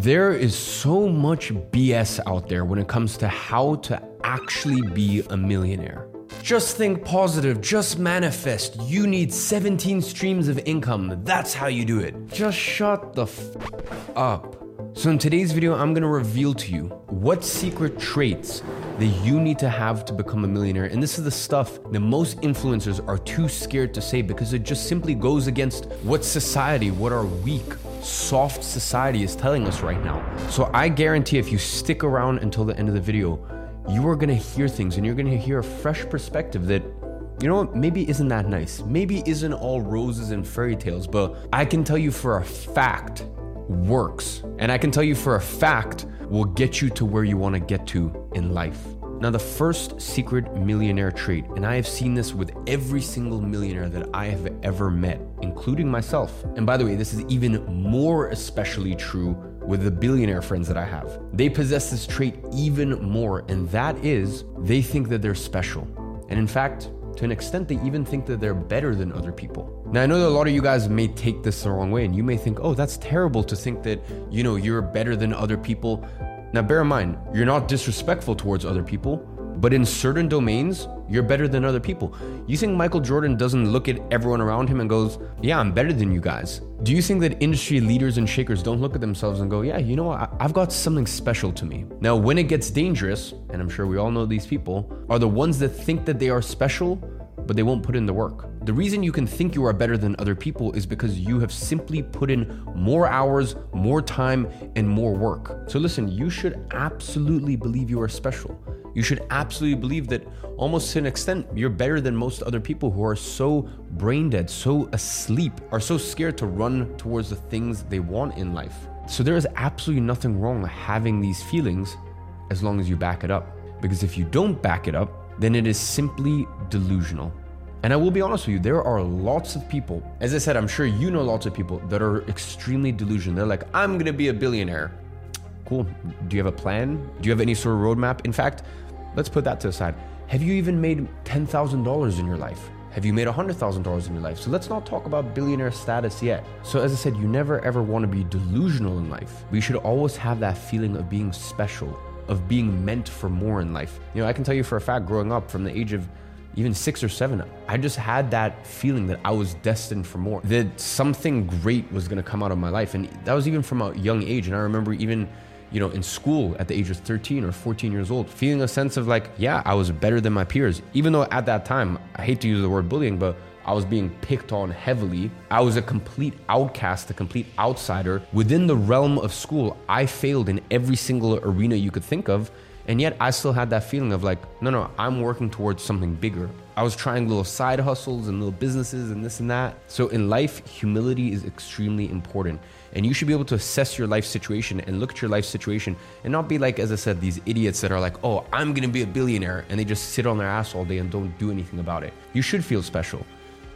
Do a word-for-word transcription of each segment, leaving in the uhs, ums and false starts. There is so much B S out there when it comes to how to actually be a millionaire. Just think positive, just manifest. You need seventeen streams of income. That's how you do it. Just shut the f up. So in today's video, I'm gonna reveal to you what secret traits that you need to have to become a millionaire. And this is the stuff that most influencers are too scared to say because it just simply goes against what society, what our weak, soft society is telling us right now. So I guarantee if you stick around until the end of the video, you are gonna hear things and you're gonna hear a fresh perspective that, you know what, maybe isn't that nice. Maybe isn't all roses and fairy tales, but I can tell you for a fact works. And I can tell you for a fact will get you to where you want to get to in life. Now, the first secret millionaire trait, and I have seen this with every single millionaire that I have ever met, including myself. And by the way, this is even more especially true with the billionaire friends that I have. They possess this trait even more, and that is they think that they're special. And in fact, to an extent, they even think that they're better than other people. Now, I know that a lot of you guys may take this the wrong way, and you may think, oh, that's terrible to think that, you know, you're better than other people. Now, bear in mind, you're not disrespectful towards other people, but in certain domains, you're better than other people. You think Michael Jordan doesn't look at everyone around him and goes, yeah, I'm better than you guys? Do you think that industry leaders and shakers don't look at themselves and go, yeah, you know what, I've got something special to me? Now, when it gets dangerous, and I'm sure we all know these people, are the ones that think that they are special, but they won't put in the work. The reason you can think you are better than other people is because you have simply put in more hours, more time, and more work. So listen, you should absolutely believe you are special. You should absolutely believe that almost to an extent, you're better than most other people who are so brain dead, so asleep, are so scared to run towards the things they want in life. So there is absolutely nothing wrong with having these feelings as long as you back it up. Because if you don't back it up, then it is simply delusional. And I will be honest with you, there are lots of people, as I said, I'm sure you know lots of people that are extremely delusional. They're like, I'm gonna be a billionaire. Cool, do you have a plan? Do you have any sort of roadmap? In fact, let's put that to the side. Have you even made ten thousand dollars in your life? Have you made one hundred thousand dollars in your life? So let's not talk about billionaire status yet. So as I said, you never ever wanna be delusional in life. We should always have that feeling of being special, of being meant for more in life. You know, I can tell you for a fact, growing up from the age of even six or seven, I just had that feeling that I was destined for more, that something great was gonna come out of my life. And that was even from a young age. And I remember even, you know, in school at the age of thirteen or fourteen years old, feeling a sense of like, yeah, I was better than my peers. Even though at that time, I hate to use the word bullying, but I was being picked on heavily. I was a complete outcast, a complete outsider. Within the realm of school, I failed in every single arena you could think of. And yet I still had that feeling of like, no, no, I'm working towards something bigger. I was trying little side hustles and little businesses and this and that. So in life, humility is extremely important. And you should be able to assess your life situation and look at your life situation and not be like, as I said, these idiots that are like, oh, I'm gonna be a billionaire. And they just sit on their ass all day and don't do anything about it. You should feel special.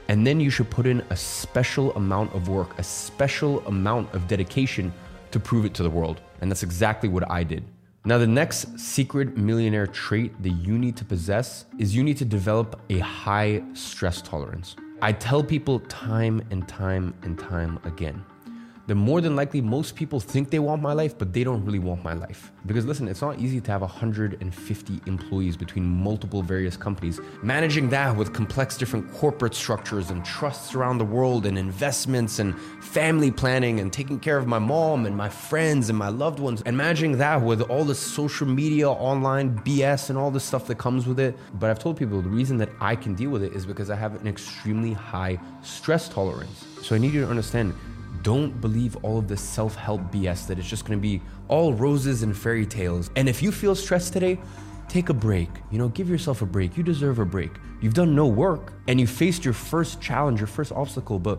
And then you should put in a special amount of work, a special amount of dedication to prove it to the world. And that's exactly what I did. Now, the next secret millionaire trait that you need to possess is you need to develop a high stress tolerance. I tell people time and time and time again, that more than likely most people think they want my life, but they don't really want my life. Because listen, it's not easy to have one hundred fifty employees between multiple various companies. Managing that with complex different corporate structures and trusts around the world and investments and family planning and taking care of my mom and my friends and my loved ones. And managing that with all the social media, online B S and all the stuff that comes with it. But I've told people the reason that I can deal with it is because I have an extremely high stress tolerance. So I need you to understand, don't believe all of this self-help B S that it's just gonna be all roses and fairy tales. And if you feel stressed today, take a break. You know, give yourself a break. You deserve a break. You've done no work and you faced your first challenge, your first obstacle, but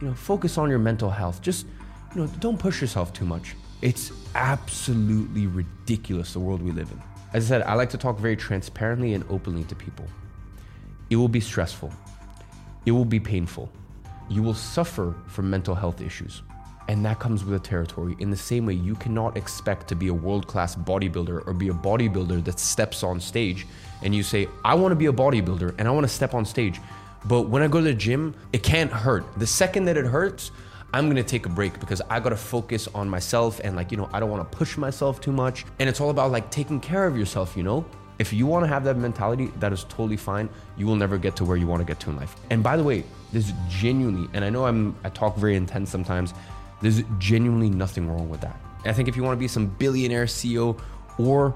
you know, focus on your mental health. Just, you know, don't push yourself too much. It's absolutely ridiculous, the world we live in. As I said, I like to talk very transparently and openly to people. It will be stressful. It will be painful. You will suffer from mental health issues. And that comes with a territory. In the same way, you cannot expect to be a world-class bodybuilder or be a bodybuilder that steps on stage and you say, I wanna be a bodybuilder and I wanna step on stage. But when I go to the gym, it can't hurt. The second that it hurts, I'm going to take a break because I got to focus on myself. And like, you know, I don't want to push myself too much. And it's all about like taking care of yourself, you know? If you want to have that mentality, that is totally fine. You will never get to where you want to get to in life. And by the way, there's genuinely, and I know I'm, I talk very intense sometimes, there's genuinely nothing wrong with that. And I think if you want to be some billionaire C E O, or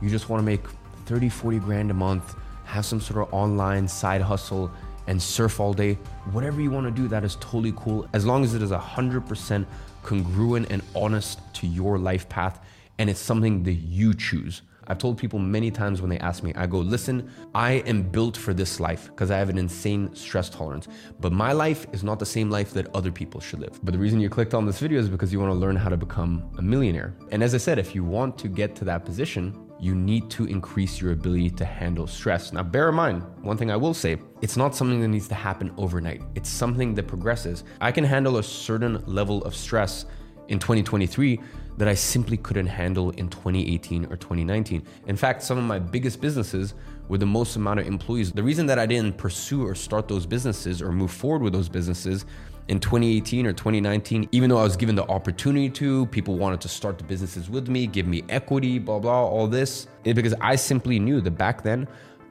you just want to make thirty, forty grand a month, have some sort of online side hustle and surf all day, whatever you want to do, that is totally cool. As long as it is one hundred percent congruent and honest to your life path, and it's something that you choose. I've told people many times when they ask me, I go, listen, I am built for this life because I have an insane stress tolerance, but my life is not the same life that other people should live. But the reason you clicked on this video is because you want to learn how to become a millionaire. And as I said, if you want to get to that position, you need to increase your ability to handle stress. Now, bear in mind, one thing I will say, it's not something that needs to happen overnight. It's something that progresses. I can handle a certain level of stress in twenty twenty-three that I simply couldn't handle in twenty eighteen or twenty nineteen. In fact, some of my biggest businesses were the most amount of employees. The reason that I didn't pursue or start those businesses or move forward with those businesses in twenty eighteen or twenty nineteen, even though I was given the opportunity to, people wanted to start the businesses with me, give me equity, blah, blah, all this, it, because I simply knew that back then,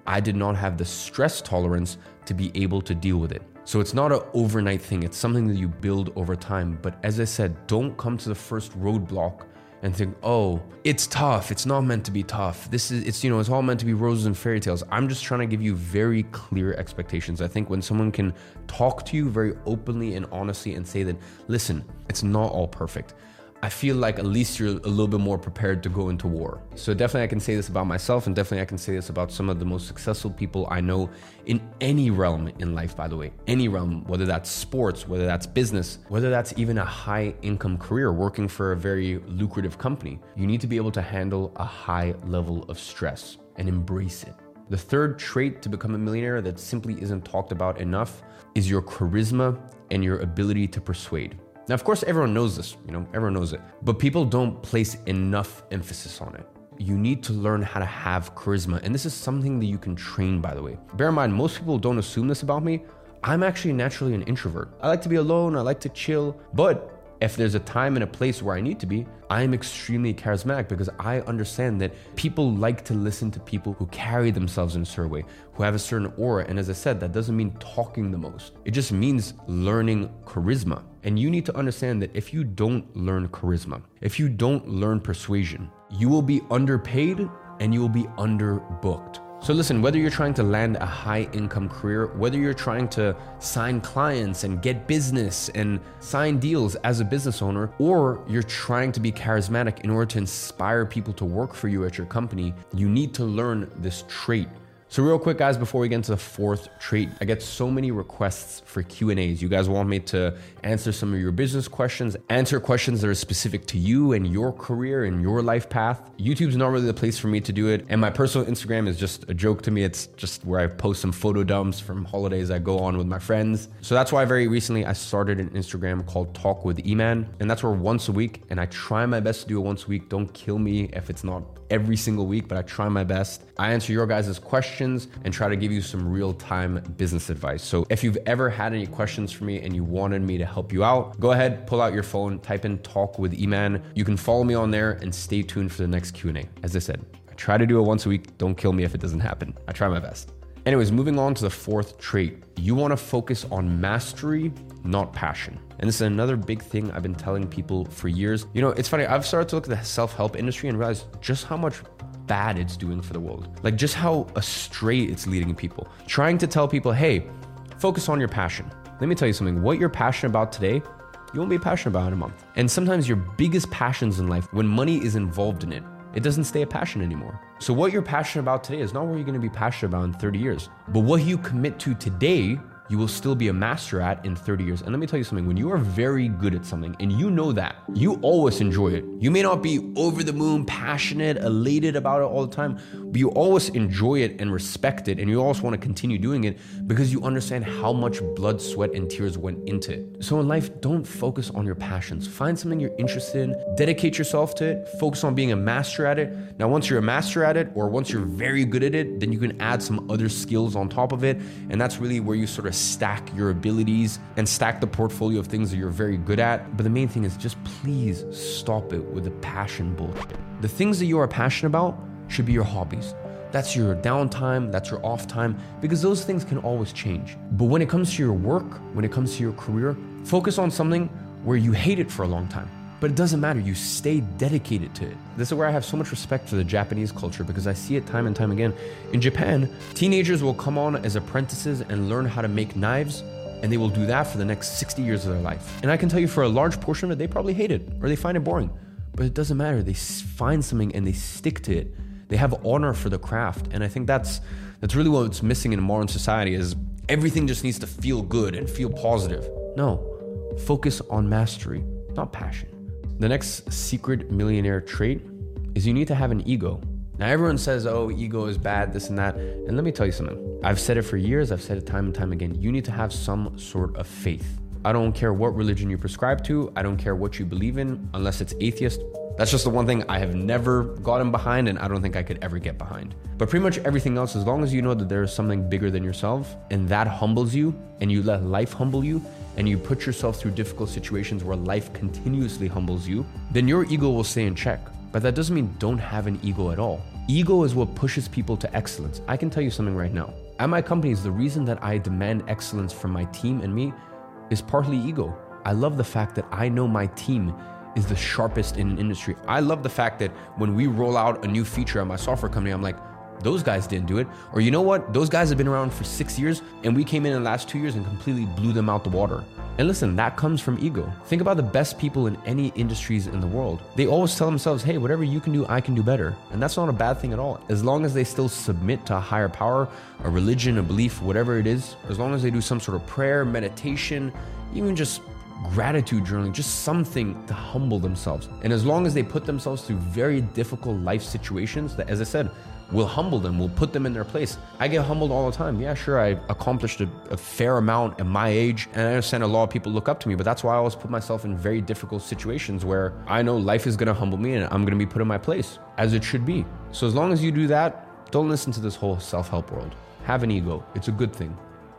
I did not have the stress tolerance to be able to deal with it. So it's not an overnight thing. It's something that you build over time. But as I said, don't come to the first roadblock and think, oh, it's tough. It's not meant to be tough. This is, it's, you know, it's all meant to be roses and fairy tales. I'm just trying to give you very clear expectations. I think when someone can talk to you very openly and honestly and say that, listen, it's not all perfect, I feel like at least you're a little bit more prepared to go into war. So definitely I can say this about myself, and definitely I can say this about some of the most successful people I know in any realm in life, by the way, any realm, whether that's sports, whether that's business, whether that's even a high income career working for a very lucrative company. You need to be able to handle a high level of stress and embrace it. The third trait to become a millionaire that simply isn't talked about enough is your charisma and your ability to persuade. Now, of course, everyone knows this, you know, everyone knows it, but people don't place enough emphasis on it. You need to learn how to have charisma. And this is something that you can train, by the way. Bear in mind, most people don't assume this about me. I'm actually naturally an introvert. I like to be alone. I like to chill. But if there's a time and a place where I need to be, I am extremely charismatic because I understand that people like to listen to people who carry themselves in a certain way, who have a certain aura. And as I said, that doesn't mean talking the most. It just means learning charisma. And you need to understand that if you don't learn charisma, if you don't learn persuasion, you will be underpaid and you will be underbooked. So listen, whether you're trying to land a high income career, whether you're trying to sign clients and get business and sign deals as a business owner, or you're trying to be charismatic in order to inspire people to work for you at your company, you need to learn this trait. So real quick, guys, before we get into the fourth trait, I get so many requests for Q and A's. You guys want me to answer some of your business questions, answer questions that are specific to you and your career and your life path. YouTube's not really the place for me to do it. And my personal Instagram is just a joke to me. It's just where I post some photo dumps from holidays I go on with my friends. So that's why very recently I started an Instagram called Talk with Eman. And that's where once a week, and I try my best to do it once a week. Don't kill me if it's not every single week, but I try my best. I answer your guys' questions and try to give you some real-time business advice. So if you've ever had any questions for me and you wanted me to help you out, go ahead, pull out your phone, type in Talk with Eman. You can follow me on there and stay tuned for the next Q and A. As I said, I try to do it once a week. Don't kill me if it doesn't happen. I try my best. Anyways, moving on to the fourth trait. You want to focus on mastery, not passion. And this is another big thing I've been telling people for years. You know, it's funny. I've started to look at the self-help industry and realize just how much bad it's doing for the world. Like just how astray it's leading people. Trying to tell people, hey, focus on your passion. Let me tell you something. What you're passionate about today, you won't be passionate about in a month. And sometimes your biggest passions in life, when money is involved in it, it doesn't stay a passion anymore. So what you're passionate about today is not what you're going to be passionate about in thirty years. But what you commit to today, you will still be a master at in thirty years. And let me tell you something, when you are very good at something and you know that, you always enjoy it. You may not be over the moon, passionate, elated about it all the time, but you always enjoy it and respect it. And you always want to continue doing it because you understand how much blood, sweat, and tears went into it. So in life, don't focus on your passions. Find something you're interested in, dedicate yourself to it, focus on being a master at it. Now, once you're a master at it, or once you're very good at it, then you can add some other skills on top of it. And that's really where you sort of stack your abilities and stack the portfolio of things that you're very good at. But the main thing is just please stop it with the passion bullshit. The things that you are passionate about should be your hobbies. That's your downtime, that's your off time, because those things can always change. But when it comes to your work, when it comes to your career, focus on something where you hate it for a long time. But it doesn't matter, you stay dedicated to it. This is where I have so much respect for the Japanese culture because I see it time and time again. In Japan, teenagers will come on as apprentices and learn how to make knives, and they will do that for the next sixty years of their life. And I can tell you for a large portion of it, they probably hate it or they find it boring, but it doesn't matter. They find something and they stick to it. They have honor for the craft. And I think that's that's really what's missing in modern society is everything just needs to feel good and feel positive. No, focus on mastery, not passion. The next secret millionaire trait is you need to have an ego. Now everyone says, oh, ego is bad, this and that. And let me tell you something. I've said it for years. I've said it time and time again. You need to have some sort of faith. I don't care what religion you prescribe to. I don't care what you believe in, unless it's atheist. That's just the one thing I have never gotten behind and I don't think I could ever get behind. But pretty much everything else, as long as you know that there is something bigger than yourself and that humbles you and you let life humble you, and you put yourself through difficult situations where life continuously humbles you, then your ego will stay in check. But that doesn't mean don't have an ego at all. Ego is what pushes people to excellence. I can tell you something right now. At my companies, the reason that I demand excellence from my team and me is partly ego. I love the fact that I know my team is the sharpest in an industry. I love the fact that when we roll out a new feature at my software company, I'm like, those guys didn't do it. Or you know what? Those guys have been around for six years and we came in in the last two years and completely blew them out the water. And listen, that comes from ego. Think about the best people in any industries in the world. They always tell themselves, hey, whatever you can do, I can do better. And that's not a bad thing at all. As long as they still submit to a higher power, a religion, a belief, whatever it is, as long as they do some sort of prayer, meditation, even just gratitude journaling, just something to humble themselves. And as long as they put themselves through very difficult life situations that, as I said, will humble them, will put them in their place. I get humbled all the time. Yeah, sure, I accomplished a, a fair amount at my age, and I understand a lot of people look up to me, but that's why I always put myself in very difficult situations where I know life is gonna humble me and I'm gonna be put in my place, as it should be. So as long as you do that, don't listen to this whole self-help world. Have an ego, it's a good thing.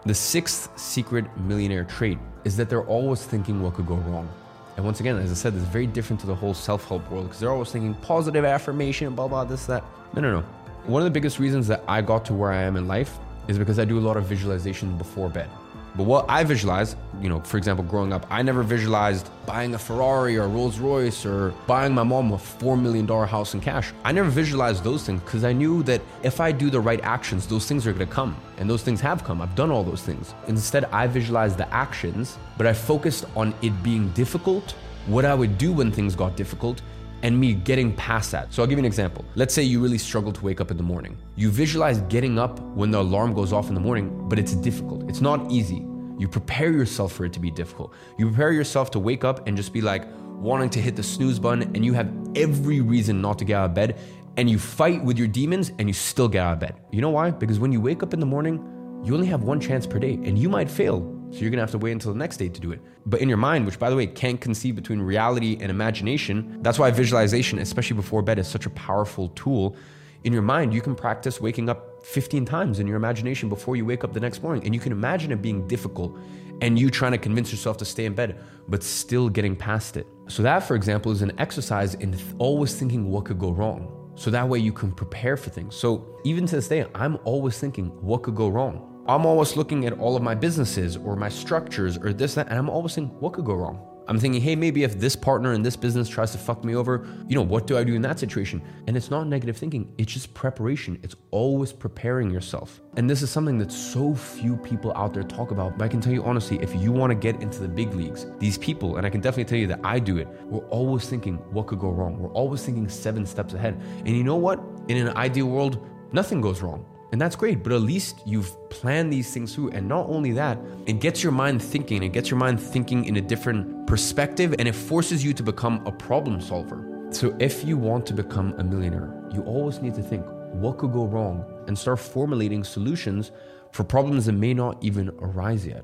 The sixth secret millionaire trait is that they're always thinking what could go wrong. And once again, as I said, it's very different to the whole self-help world because they're always thinking positive affirmation, blah, blah, this, that. No, no, no. One of the biggest reasons that I got to where I am in life is because I do a lot of visualization before bed. But what I visualize, you know, for example, growing up, I never visualized buying a Ferrari or a Rolls Royce or buying my mom a four million dollars house in cash. I never visualized those things because I knew that if I do the right actions, those things are going to come. And those things have come. I've done all those things. Instead, I visualized the actions, but I focused on it being difficult, what I would do when things got difficult, and me getting past that. So I'll give you an example. Let's say you really struggle to wake up in the morning. You visualize getting up when the alarm goes off in the morning, but it's difficult. It's not easy. You prepare yourself for it to be difficult. You prepare yourself to wake up and just be like wanting to hit the snooze button, and you have every reason not to get out of bed, and you fight with your demons and you still get out of bed. You know why? Because when you wake up in the morning, you only have one chance per day and you might fail. So you're gonna have to wait until the next day to do it. But in your mind, which by the way, can't conceive between reality and imagination, that's why visualization, especially before bed, is such a powerful tool. In your mind, you can practice waking up fifteen times in your imagination before you wake up the next morning. And you can imagine it being difficult and you trying to convince yourself to stay in bed, but still getting past it. So that, for example, is an exercise in th- always thinking what could go wrong. So that way you can prepare for things. So even to this day, I'm always thinking what could go wrong. I'm always looking at all of my businesses or my structures or this, that, and I'm always thinking, what could go wrong? I'm thinking, hey, maybe if this partner in this business tries to fuck me over, you know, what do I do in that situation? And it's not negative thinking, it's just preparation. It's always preparing yourself. And this is something that so few people out there talk about, but I can tell you honestly, if you wanna get into the big leagues, these people, and I can definitely tell you that I do it, we're always thinking what could go wrong. We're always thinking seven steps ahead. And you know what? In an ideal world, nothing goes wrong. And that's great, but at least you've planned these things through. And not only that, it gets your mind thinking, it gets your mind thinking in a different perspective, and it forces you to become a problem solver. So if you want to become a millionaire, you always need to think, what could go wrong? And start formulating solutions for problems that may not even arise yet.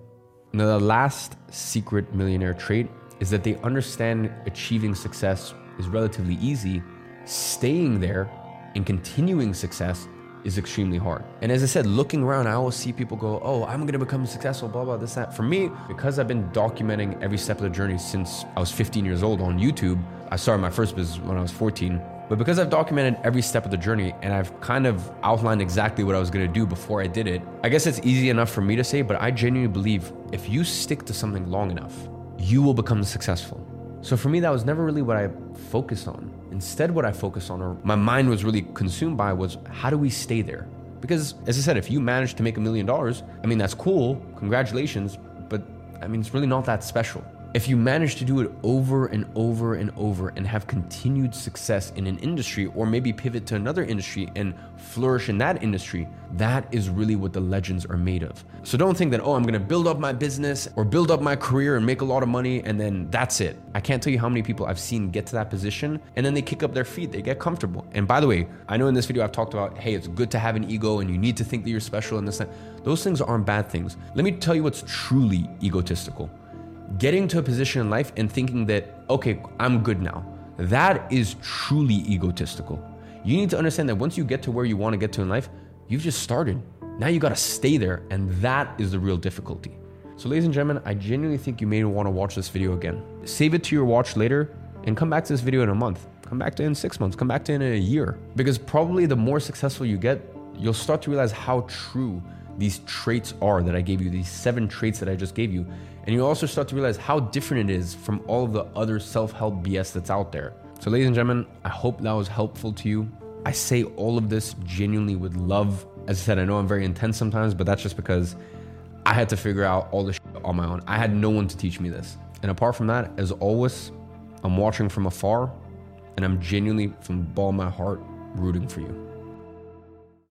Now, the last secret millionaire trait is that they understand achieving success is relatively easy. Staying there and continuing success is extremely hard. And as I said, looking around, I always see people go, oh, I'm going to become successful, blah, blah, this, that. For me, because I've been documenting every step of the journey since I was fifteen years old on YouTube, I started my first business when I was fourteen. But because I've documented every step of the journey and I've kind of outlined exactly what I was going to do before I did it, I guess it's easy enough for me to say, but I genuinely believe if you stick to something long enough, you will become successful. So for me, that was never really what I focused on. Instead, what I focused on, or my mind was really consumed by, was how do we stay there? Because as I said, if you manage to make a million dollars, I mean, that's cool, congratulations, but I mean, it's really not that special. If you manage to do it over and over and over and have continued success in an industry, or maybe pivot to another industry and flourish in that industry, that is really what the legends are made of. So don't think that, oh, I'm going to build up my business or build up my career and make a lot of money and then that's it. I can't tell you how many people I've seen get to that position and then they kick up their feet, they get comfortable. And by the way, I know in this video I've talked about, hey, it's good to have an ego and you need to think that you're special and this and that. Those things aren't bad things. Let me tell you what's truly egotistical. Getting to a position in life and thinking that, okay, I'm good now. That is truly egotistical. You need to understand that once you get to where you want to get to in life, you've just started. Now you got to stay there. And that is the real difficulty. So ladies and gentlemen, I genuinely think you may want to watch this video again. Save it to your watch later and come back to this video in a month. Come back to it in six months. Come back to it in a year. Because probably the more successful you get, you'll start to realize how true these traits are that I gave you, these seven traits that I just gave you. And you also start to realize how different it is from all of the other self-help B S that's out there. So ladies and gentlemen, I hope that was helpful to you. I say all of this genuinely with love. As I said, I know I'm very intense sometimes, but that's just because I had to figure out all this shit on my own. I had no one to teach me this. And apart from that, as always, I'm watching from afar and I'm genuinely from the ball of my heart rooting for you.